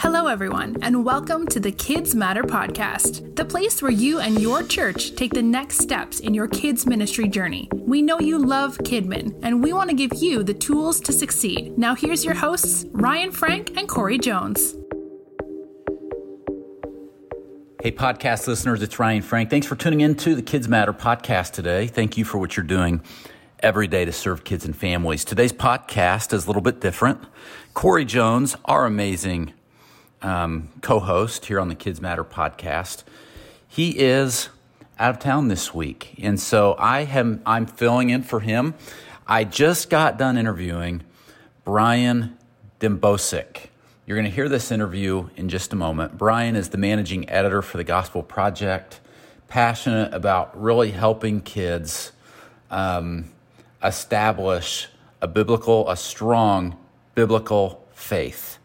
Hello, everyone, and welcome to the Kids Matter podcast, the place where you and your church take the next steps in your kids' ministry journey. We know you love KidMin, and we want to give you the tools to succeed. Now here's your hosts, Ryan Frank and Corey Jones. Hey, podcast listeners, it's Ryan Frank. Thanks for tuning in to the Kids Matter podcast today. Thank you for what you're doing every day to serve kids and families. Today's podcast is a little bit different. Corey Jones, our amazing co-host here on the Kids Matter podcast, he is out of town this week, and so I'm filling in for him. I just got done interviewing Brian Dembowczyk. You're going to hear this interview in just a moment. Brian is the managing editor for the Gospel Project, passionate about really helping kids establish a strong biblical faith.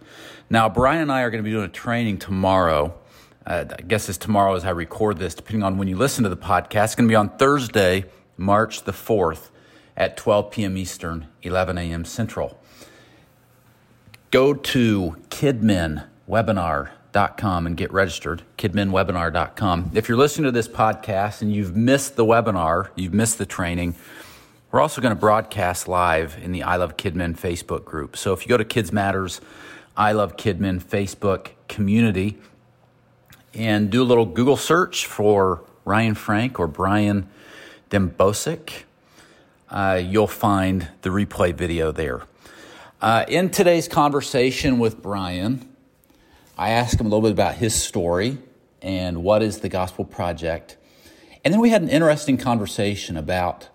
Now, Brian and I are going to be doing a training tomorrow. I guess it's tomorrow as I record this, depending on when you listen to the podcast. It's going to be on Thursday, March the 4th at 12 p.m. Eastern, 11 a.m. Central. Go to kidminwebinar.com and get registered, kidminwebinar.com. If you're listening to this podcast and you've missed the webinar, you've missed the training, we're also going to broadcast live in the I Love KidMin Facebook group. So if you go to Kids Matter's I Love KidMin Facebook community and do a little Google search for Ryan Frank or Brian Dembowczyk, you'll find the replay video there. In today's conversation with Brian, I asked him a little bit about his story and what is the Gospel Project. And then we had an interesting conversation about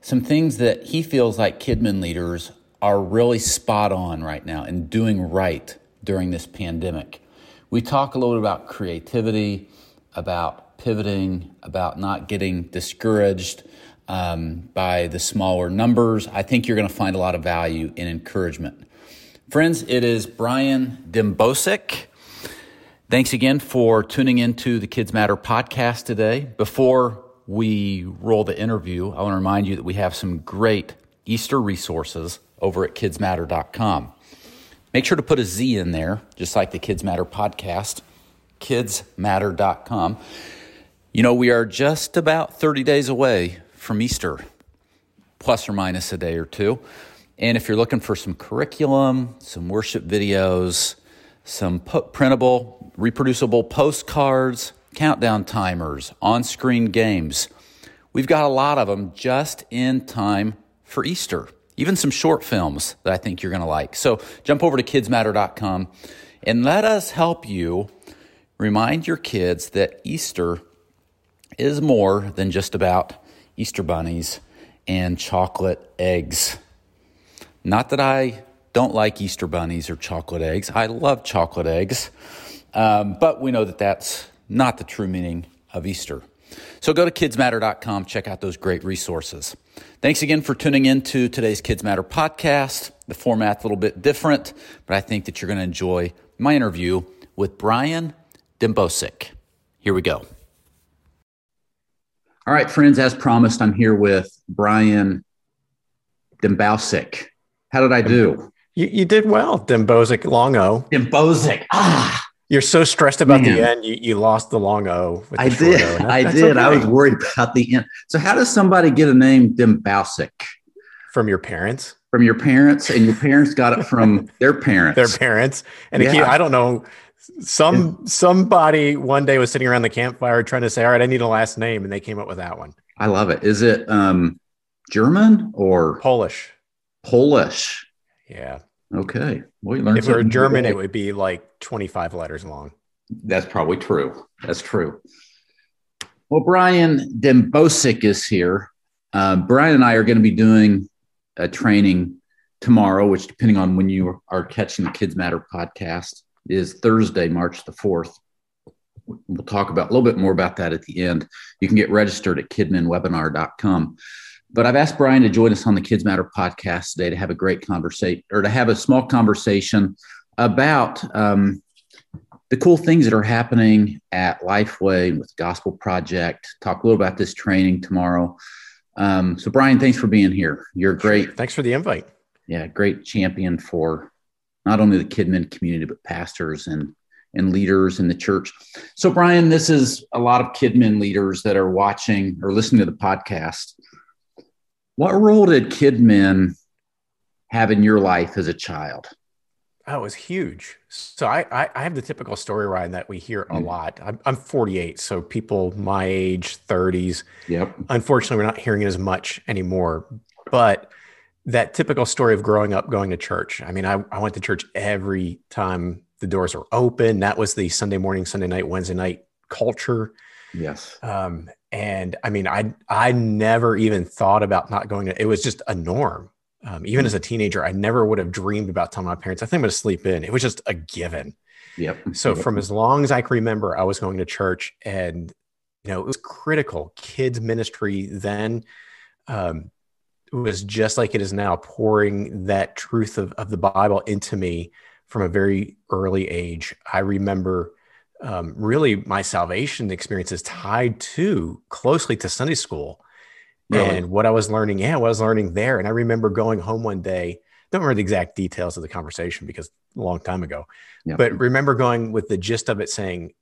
some things that he feels like KidMin leaders are really spot on right now and doing right during this pandemic. We talk a little bit about creativity, about pivoting, about not getting discouraged by the smaller numbers. I think you're going to find a lot of value in encouragement. Friends, it is Brian Dembowczyk. Thanks again for tuning into the Kids Matter podcast today. Before we roll the interview, I want to remind you that we have some great Easter resources over at kidsmatter.com. Make sure to put a Z in there, just like the Kids Matter podcast, kidsmatter.com. You know, we are just about 30 days away from Easter, plus or minus a day or two. And if you're looking for some curriculum, some worship videos, some printable, reproducible postcards, countdown timers, on-screen games, we've got a lot of them just in time for Easter. Even some short films that I think you're going to like. So jump over to kidsmatter.com and let us help you remind your kids that Easter is more than just about Easter bunnies and chocolate eggs. Not that I don't like Easter bunnies or chocolate eggs. I love chocolate eggs. But we know that that's not the true meaning of Easter. So go to kidsmatter.com, check out those great resources. Thanks again for tuning in to today's Kids Matter podcast. The format's a little bit different, but I think that you're going to enjoy my interview with Brian Dembowczyk. Here we go. All right, friends, as promised, I'm here with Brian Dembowczyk. How did I do? You did well, Dembowczyk, long O. Dembowczyk, You're so stressed about the end, you lost the long O. With the I did. Okay. I was worried about the end. So how does somebody get a name Dembowczyk? From your parents. From your parents, and your parents got it from their parents. Their parents. And yeah. I don't know, somebody one day was sitting around the campfire trying to say, all right, I need a last name, and they came up with that one. I love it. Is it German or? Polish. Yeah. Okay. Well, you learned if it were German, it would be like 25 letters long. That's probably true. That's true. Well, Brian Dembowczyk is here. Brian and I are going to be doing a training tomorrow, which, depending on when you are catching the Kids Matter podcast, is Thursday, March the 4th. We'll talk about a little bit more about that at the end. You can get registered at kidminwebinar.com. But I've asked Brian to join us on the Kids Matter podcast today to have a great conversation, or to have a small conversation about the cool things that are happening at LifeWay with Gospel Project. Talk a little about this training tomorrow. So Brian, thanks for being here. You're great. Thanks for the invite. Yeah, great champion for not only the KidMin community, but pastors and leaders in the church. So Brian, this is a lot of KidMin leaders that are watching or listening to the podcast. What role did KidMin have in your life as a child? Oh, it was huge. So I have the typical story, Ryan, that we hear a lot. I'm 48, so people my age, 30s. Yep. Unfortunately, we're not hearing it as much anymore. But that typical story of growing up, going to church. I mean, I went to church every time the doors were open. That was the Sunday morning, Sunday night, Wednesday night culture. Yes. And I mean, I never even thought about not going to, it was just a norm. Even as a teenager, I never would have dreamed about telling my parents, I think I'm going to sleep in. It was just a given. Yep. So from as long as I can remember, I was going to church, and, you know, it was critical. Kids ministry then was just like it is now, pouring that truth of the Bible into me from a very early age. I remember really my salvation experiences tied to closely to Sunday school. Really? And what I was learning, what I was learning there. And I remember going home one day, don't remember the exact details of the conversation because a long time ago, but remember going with the gist of it, saying,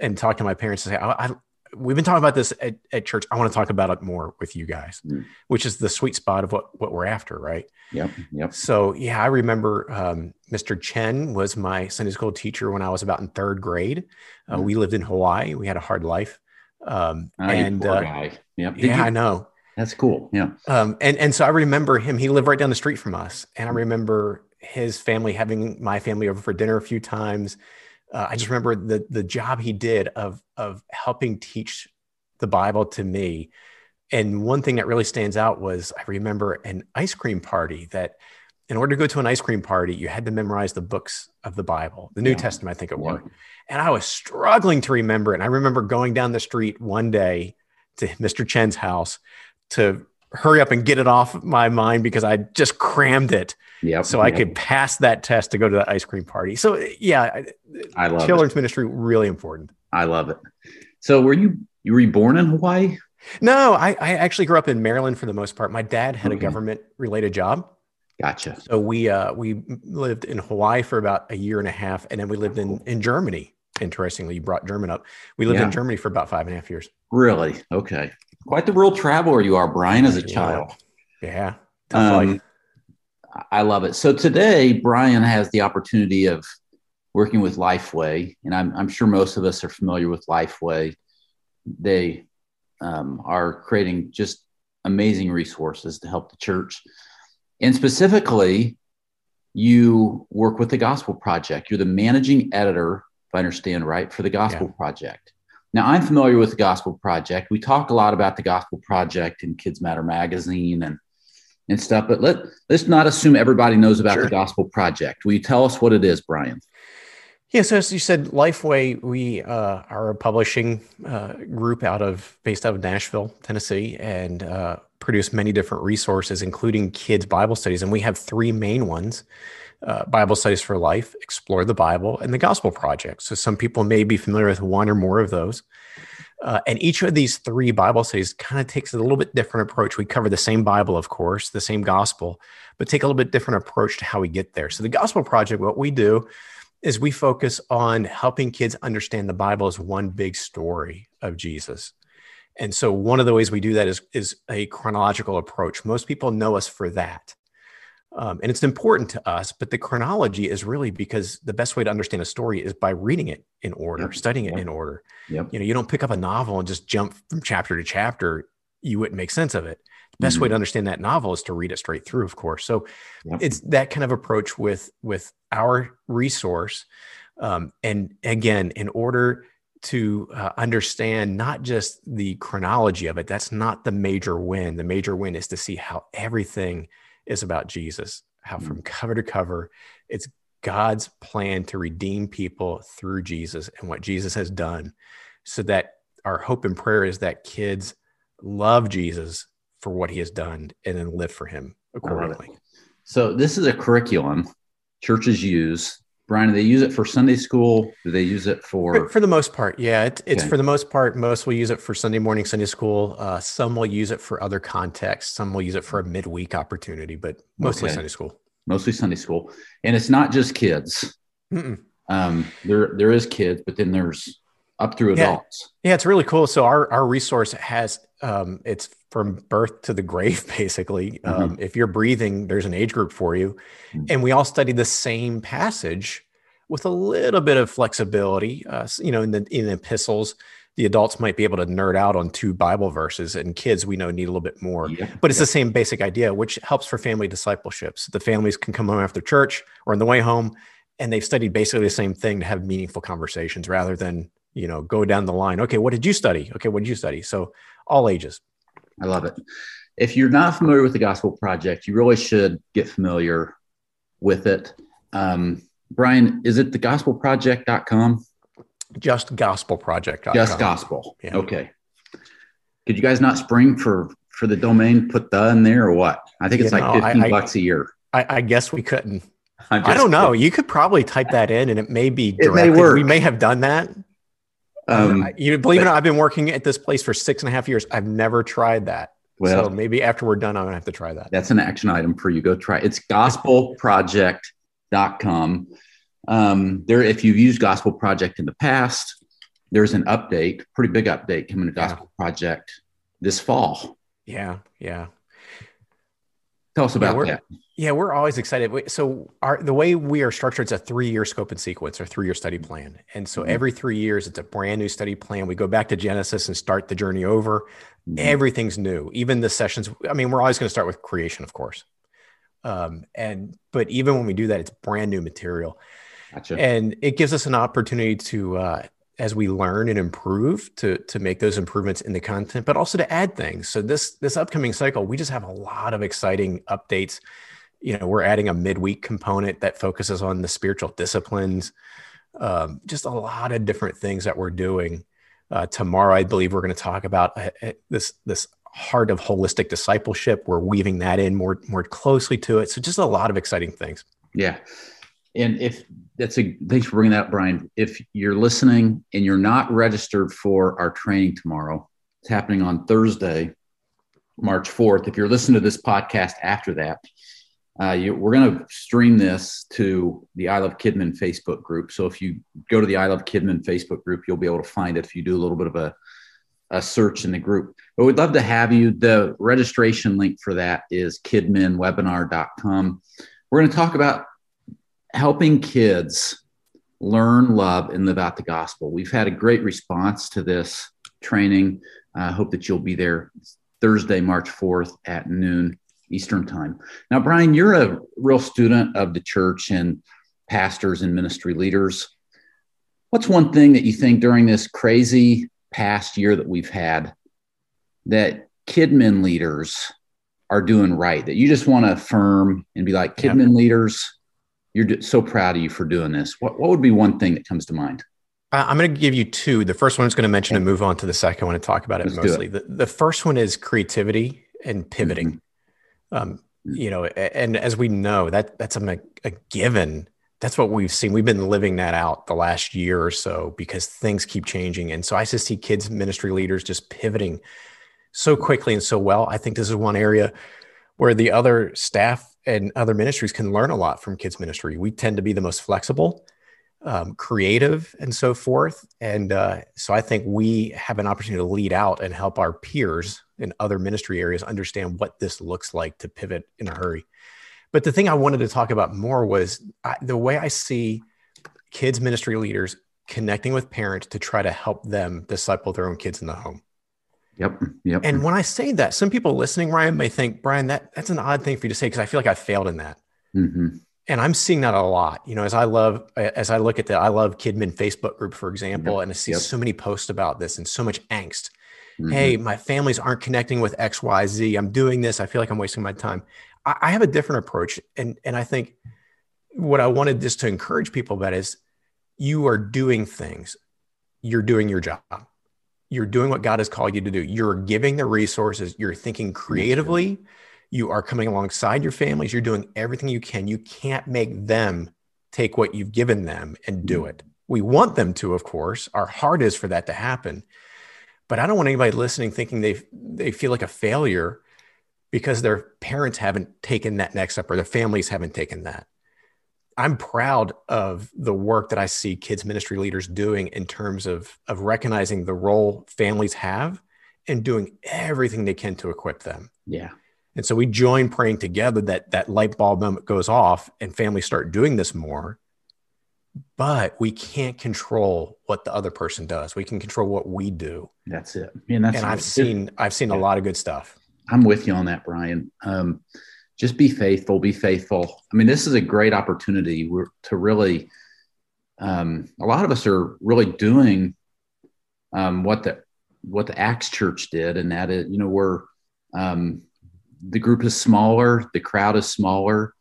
and talking to my parents and say, we've been talking about this at church. I want to talk about it more with you guys, which is the sweet spot of what we're after. Right. Yep. So I remember Mr. Chen was my Sunday school teacher when I was about in third grade. We lived in Hawaii. We had a hard life. I know. That's cool. Yeah. And so I remember him, he lived right down the street from us. And I remember his family having my family over for dinner a few times. I just remember the job he did of helping teach the Bible to me. And one thing that really stands out was I remember an ice cream party that in order to go to an ice cream party, you had to memorize the books of the Bible, the New Testament, I think it was. And I was struggling to remember it. And I remember going down the street one day to Mr. Chen's house to hurry up and get it off my mind because I just crammed it so I could pass that test to go to the ice cream party. So I love children's ministry, really important. I love it. So were you born in Hawaii? No, I actually grew up in Maryland for the most part. My dad had a government related job. Gotcha. So we lived in Hawaii for about a year and a half. And then we lived in Germany. Interestingly, you brought German up. We lived in Germany for about 5.5 years. Really? Okay. Quite the world traveler you are, Brian, as a child. Yeah. I love it. So today, Brian has the opportunity of working with LifeWay, and I'm sure most of us are familiar with LifeWay. They are creating just amazing resources to help the church. And specifically, you work with the Gospel Project. You're the managing editor, if I understand right, for the Gospel Project. Now, I'm familiar with the Gospel Project. We talk a lot about the Gospel Project in Kids Matter magazine and stuff, but let's not assume everybody knows about the Gospel Project. Will you tell us what it is, Brian? Yeah, so as you said, LifeWay, we are a publishing group based out of Nashville, Tennessee, and produce many different resources, including kids' Bible studies. And we have three main ones. Bible Studies for Life, Explore the Bible, and the Gospel Project. So some people may be familiar with one or more of those. And each of these three Bible studies kind of takes a little bit different approach. We cover the same Bible, of course, the same gospel, but take a little bit different approach to how we get there. So the Gospel Project, what we do is we focus on helping kids understand the Bible as one big story of Jesus. And so one of the ways we do that is a chronological approach. Most people know us for that. And it's important to us, but the chronology is really because the best way to understand a story is by reading it in order, studying it in order. You know, you don't pick up a novel and just jump from chapter to chapter. You wouldn't make sense of it. The best way to understand that novel is to read it straight through, of course. So it's that kind of approach with our resource. And again, in order to understand not just the chronology of it, that's not the major win. The major win is to see how everything is about Jesus, how from cover to cover, it's God's plan to redeem people through Jesus and what Jesus has done, so that our hope and prayer is that kids love Jesus for what he has done and then live for him accordingly. So this is a curriculum churches use. Brian, do they use it for Sunday school? Do they use it for the most part? Yeah, it's for the most part. Most will use it for Sunday morning, Sunday school. Some will use it for other contexts. Some will use it for a midweek opportunity, but mostly Sunday school. mostly Sunday school. And it's not just kids. There is kids, but then there's up through adults. Yeah, it's really cool. So our resource has, it's from birth to the grave, basically. If you're breathing, there's an age group for you. And we all study the same passage with a little bit of flexibility. You know, in the epistles, the adults might be able to nerd out on two Bible verses, and kids we know need a little bit more, but it's the same basic idea, which helps for family discipleships. The families can come home after church or on the way home, and they've studied basically the same thing to have meaningful conversations rather than, you know, go down the line. Okay, what did you study? Okay, what did you study? So all ages. I love it. If you're not familiar with the Gospel Project, you really should get familiar with it. Brian, is it the gospelproject.com? Just gospelproject.com. Just gospel. Yeah. Okay. Could you guys not spring for the domain, put the in there or what? I think it's like $15 a year. I guess we couldn't. I don't know. You could probably type that in and it may be directed. It may work. We may have done that. You believe it or not, I've been working at this place for 6.5 years. I've never tried that. Well, so maybe after we're done, I'm going to have to try that. That's an action item for you. Go try it. It's gospelproject.com. There, if you've used Gospel Project in the past, there's an update, pretty big update coming to Gospel Project this fall. Yeah. Tell us about that. Yeah, we're always excited. So the way we are structured is a 3-year scope and sequence, or 3-year study plan. And so every 3 years, it's a brand new study plan. We go back to Genesis and start the journey over. Everything's new. Even the sessions, I mean, we're always going to start with creation, of course. But even when we do that, it's brand new material. Gotcha. And it gives us an opportunity to, as we learn and improve, to make those improvements in the content, but also to add things. So this upcoming cycle, we just have a lot of exciting updates. You know, we're adding a midweek component that focuses on the spiritual disciplines, just a lot of different things that we're doing. Tomorrow, I believe we're going to talk about this heart of holistic discipleship. We're weaving that in more closely to it. So just a lot of exciting things. Yeah. And thanks for bringing that up, Brian. If you're listening and you're not registered for our training tomorrow, it's happening on Thursday, March 4th. If you're listening to this podcast after that, we're going to stream this to the I Love KidMin Facebook group. So if you go to the I Love KidMin Facebook group, you'll be able to find it if you do a little bit of a search in the group. But we'd love to have you. The registration link for that is kidminwebinar.com. We're going to talk about helping kids learn, love, and live out the gospel. We've had a great response to this training. I hope that you'll be there Thursday, March 4th at noon Eastern time. Now, Brian, you're a real student of the church and pastors and ministry leaders. What's one thing that you think during this crazy past year that we've had that KidMin leaders are doing right, that you just want to affirm and be like, KidMin leaders, you're so proud of you for doing this? What would be one thing that comes to mind? I'm going to give you two. The first one is going to mention and move on to the second one and talk about it. Let's mostly. The first one is creativity and pivoting. You know, and as we know, that's a given. That's what we've seen. We've been living that out the last year or so because things keep changing. And so I just see kids ministry leaders just pivoting so quickly and so well. I think this is one area where the other staff and other ministries can learn a lot from kids ministry. We tend to be the most flexible, creative, and so forth. And so I think we have an opportunity to lead out and help our peers in other ministry areas understand what this looks like to pivot in a hurry. But the thing I wanted to talk about more was the way I see kids ministry leaders connecting with parents to try to help them disciple their own kids in the home. Yep. And when I say that, some people listening, Ryan, may think, Brian, that's an odd thing for you to say because I feel like I failed in that. And I'm seeing that a lot. You know, as I look at the I Love KidMin Facebook group, for example, and I see so many posts about this and so much angst. Hey, my families aren't connecting with X, Y, Z. I'm doing this. I feel like I'm wasting my time. I have a different approach. And I think what I wanted just to encourage people about is you are doing things. You're doing your job. You're doing what God has called you to do. You're giving the resources. You're thinking creatively. You are coming alongside your families. You're doing everything you can. You can't make them take what you've given them and do it. We want them to, of course. Our heart is for that to happen. But I don't want anybody listening thinking they feel like a failure because their parents haven't taken that next step or their families haven't taken that. I'm proud of the work that I see kids ministry leaders doing in terms of recognizing the role families have and doing everything they can to equip them. Yeah. And so we join praying together that light bulb moment goes off and families start doing this more, but we can't control what the other person does. We can control what we do. That's it. And I've seen a lot of good stuff. I'm with you on that, Brian. Just be faithful, be faithful. I mean, this is a great opportunity to really, a lot of us are really doing what the Acts Church did. And that is, we're, the group is smaller, the crowd is smaller,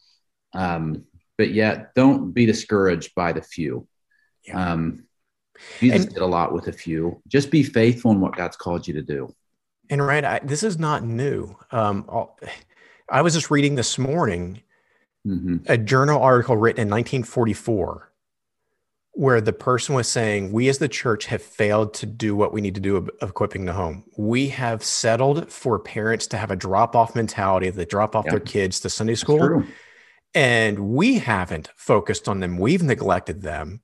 but yet don't be discouraged by the few. Yeah. Jesus did a lot with a few. Just be faithful in what God's called you to do. And Ryan, this is not new. I was just reading this morning, mm-hmm. a journal article written in 1944, where the person was saying, we as the church have failed to do what we need to do of equipping the home. We have settled for parents to have a drop-off mentality. They drop off their kids to Sunday school, and we haven't focused on them. We've neglected them.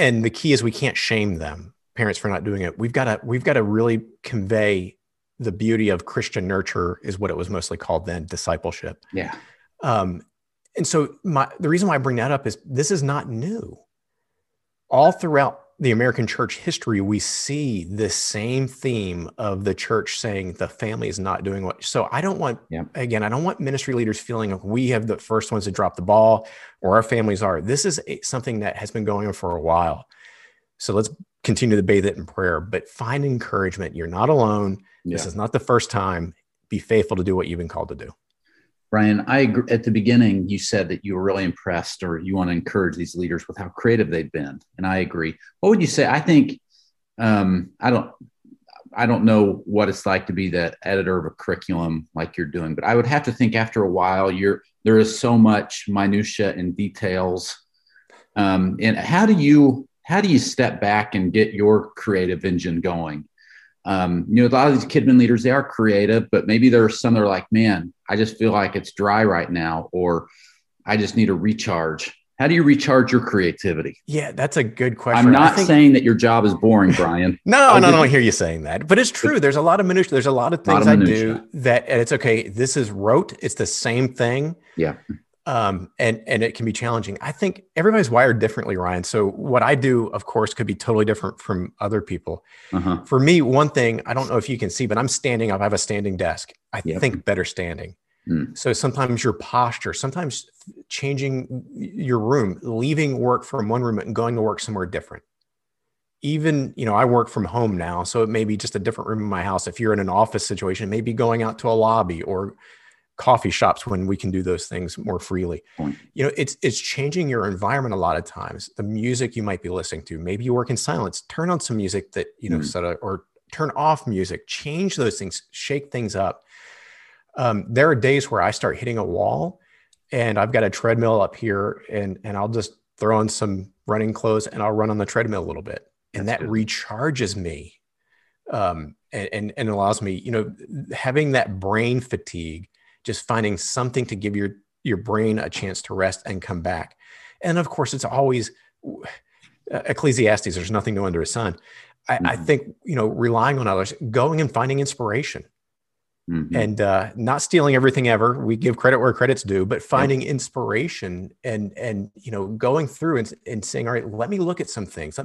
And the key is we can't shame them, parents, for not doing it. We've got to really convey the beauty of Christian nurture, is what it was mostly called then, discipleship. Yeah. And so the reason why I bring that up is this is not new. All throughout the American church history, we see this same theme of the church saying the family is not doing what. So I don't want ministry leaders feeling like we have the first ones to drop the ball or our families are. This is something that has been going on for a while. So let's continue to bathe it in prayer, but find encouragement. You're not alone. Yeah. This is not the first time. Be faithful to do what you've been called to do. Brian, I agree. At the beginning, you said that you were really impressed, or you want to encourage these leaders with how creative they've been. And I agree. What would you say? I think, I don't know what it's like to be the editor of a curriculum like you're doing, but I would have to think after a while, there is so much minutia and details. And how do you step back and get your creative engine going? A lot of these KidMin leaders, they are creative, but maybe there are some that are like, man, I just feel like it's dry right now, or I just need a recharge. How do you recharge your creativity? Yeah, that's a good question. I'm not saying that your job is boring, Brian. No, I don't hear you saying that, but it's true. There's a lot of minutia. There's a lot of things I do that, and it's okay. This is rote. It's the same thing. Yeah. And it can be challenging. I think everybody's wired differently, Ryan. So what I do, of course, could be totally different from other people. Uh-huh. For me, one thing, I don't know if you can see, but I'm standing up. I have a standing desk. I think better standing. Mm. So sometimes your posture, sometimes changing your room, leaving work from one room and going to work somewhere different. Even, I work from home now, so it may be just a different room in my house. If you're in an office situation, maybe going out to a lobby or coffee shops when we can do those things more freely. It's changing your environment a lot of times. The music you might be listening to, maybe you work in silence, turn on some music that, or turn off music, change those things, shake things up. There are days where I start hitting a wall, and I've got a treadmill up here, and I'll just throw on some running clothes and I'll run on the treadmill a little bit. And that recharges me. And allows me, having that brain fatigue, just finding something to give your brain a chance to rest and come back. And of course, it's always Ecclesiastes, there's nothing new under the sun. I think, relying on others, going and finding inspiration, mm-hmm. and not stealing everything ever. We give credit where credit's due, but finding inspiration and going through and saying, all right, let me look at some things.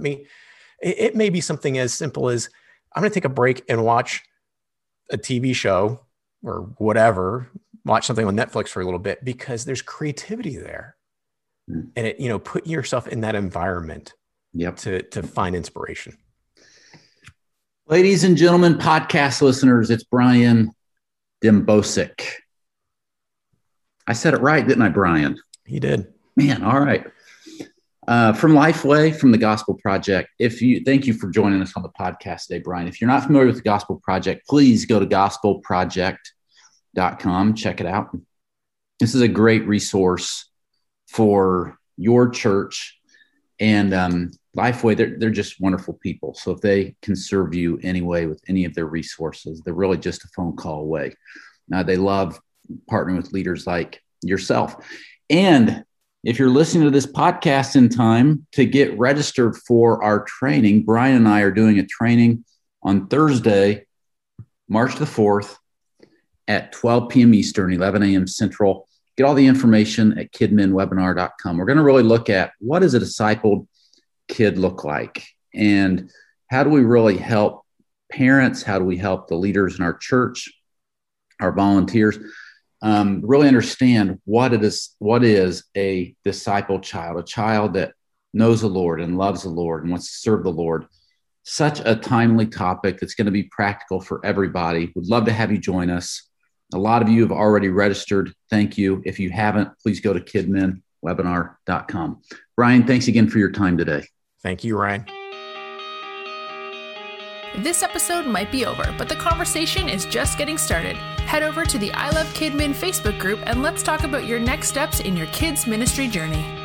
It may be something as simple as I'm going to take a break and watch a TV show or whatever, watch something on Netflix for a little bit, because there's creativity there. And it, putting yourself in that environment to find inspiration. Ladies and gentlemen, podcast listeners, it's Brian Dembowczyk. I said it right, didn't I, Brian? He did. Man, all right. From LifeWay, from the Gospel Project. Thank you for joining us on the podcast today, Brian. If you're not familiar with the Gospel Project, please go to gospelproject.com. Check it out. This is a great resource for your church, and LifeWay. They're just wonderful people. So if they can serve you anyway with any of their resources, they're really just a phone call away. They love partnering with leaders like yourself. And if you're listening to this podcast in time to get registered for our training, Brian and I are doing a training on Thursday, March the 4th at 12 p.m. Eastern, 11 a.m. Central. Get all the information at kidminwebinar.com. We're going to really look at what does a discipled kid look like, and how do we really help parents? How do we help the leaders in our church, our volunteers, really understand what is a discipled child, a child that knows the Lord and loves the Lord and wants to serve the Lord. Such a timely topic that's going to be practical for everybody. Would love to have you join us. A lot of you have already registered. Thank you. If you haven't, please go to kidminwebinar.com. Brian, thanks again for your time today. Thank you, Ryan. This episode might be over, but the conversation is just getting started. Head over to the I Love KidMin Facebook group and let's talk about your next steps in your kids' ministry journey.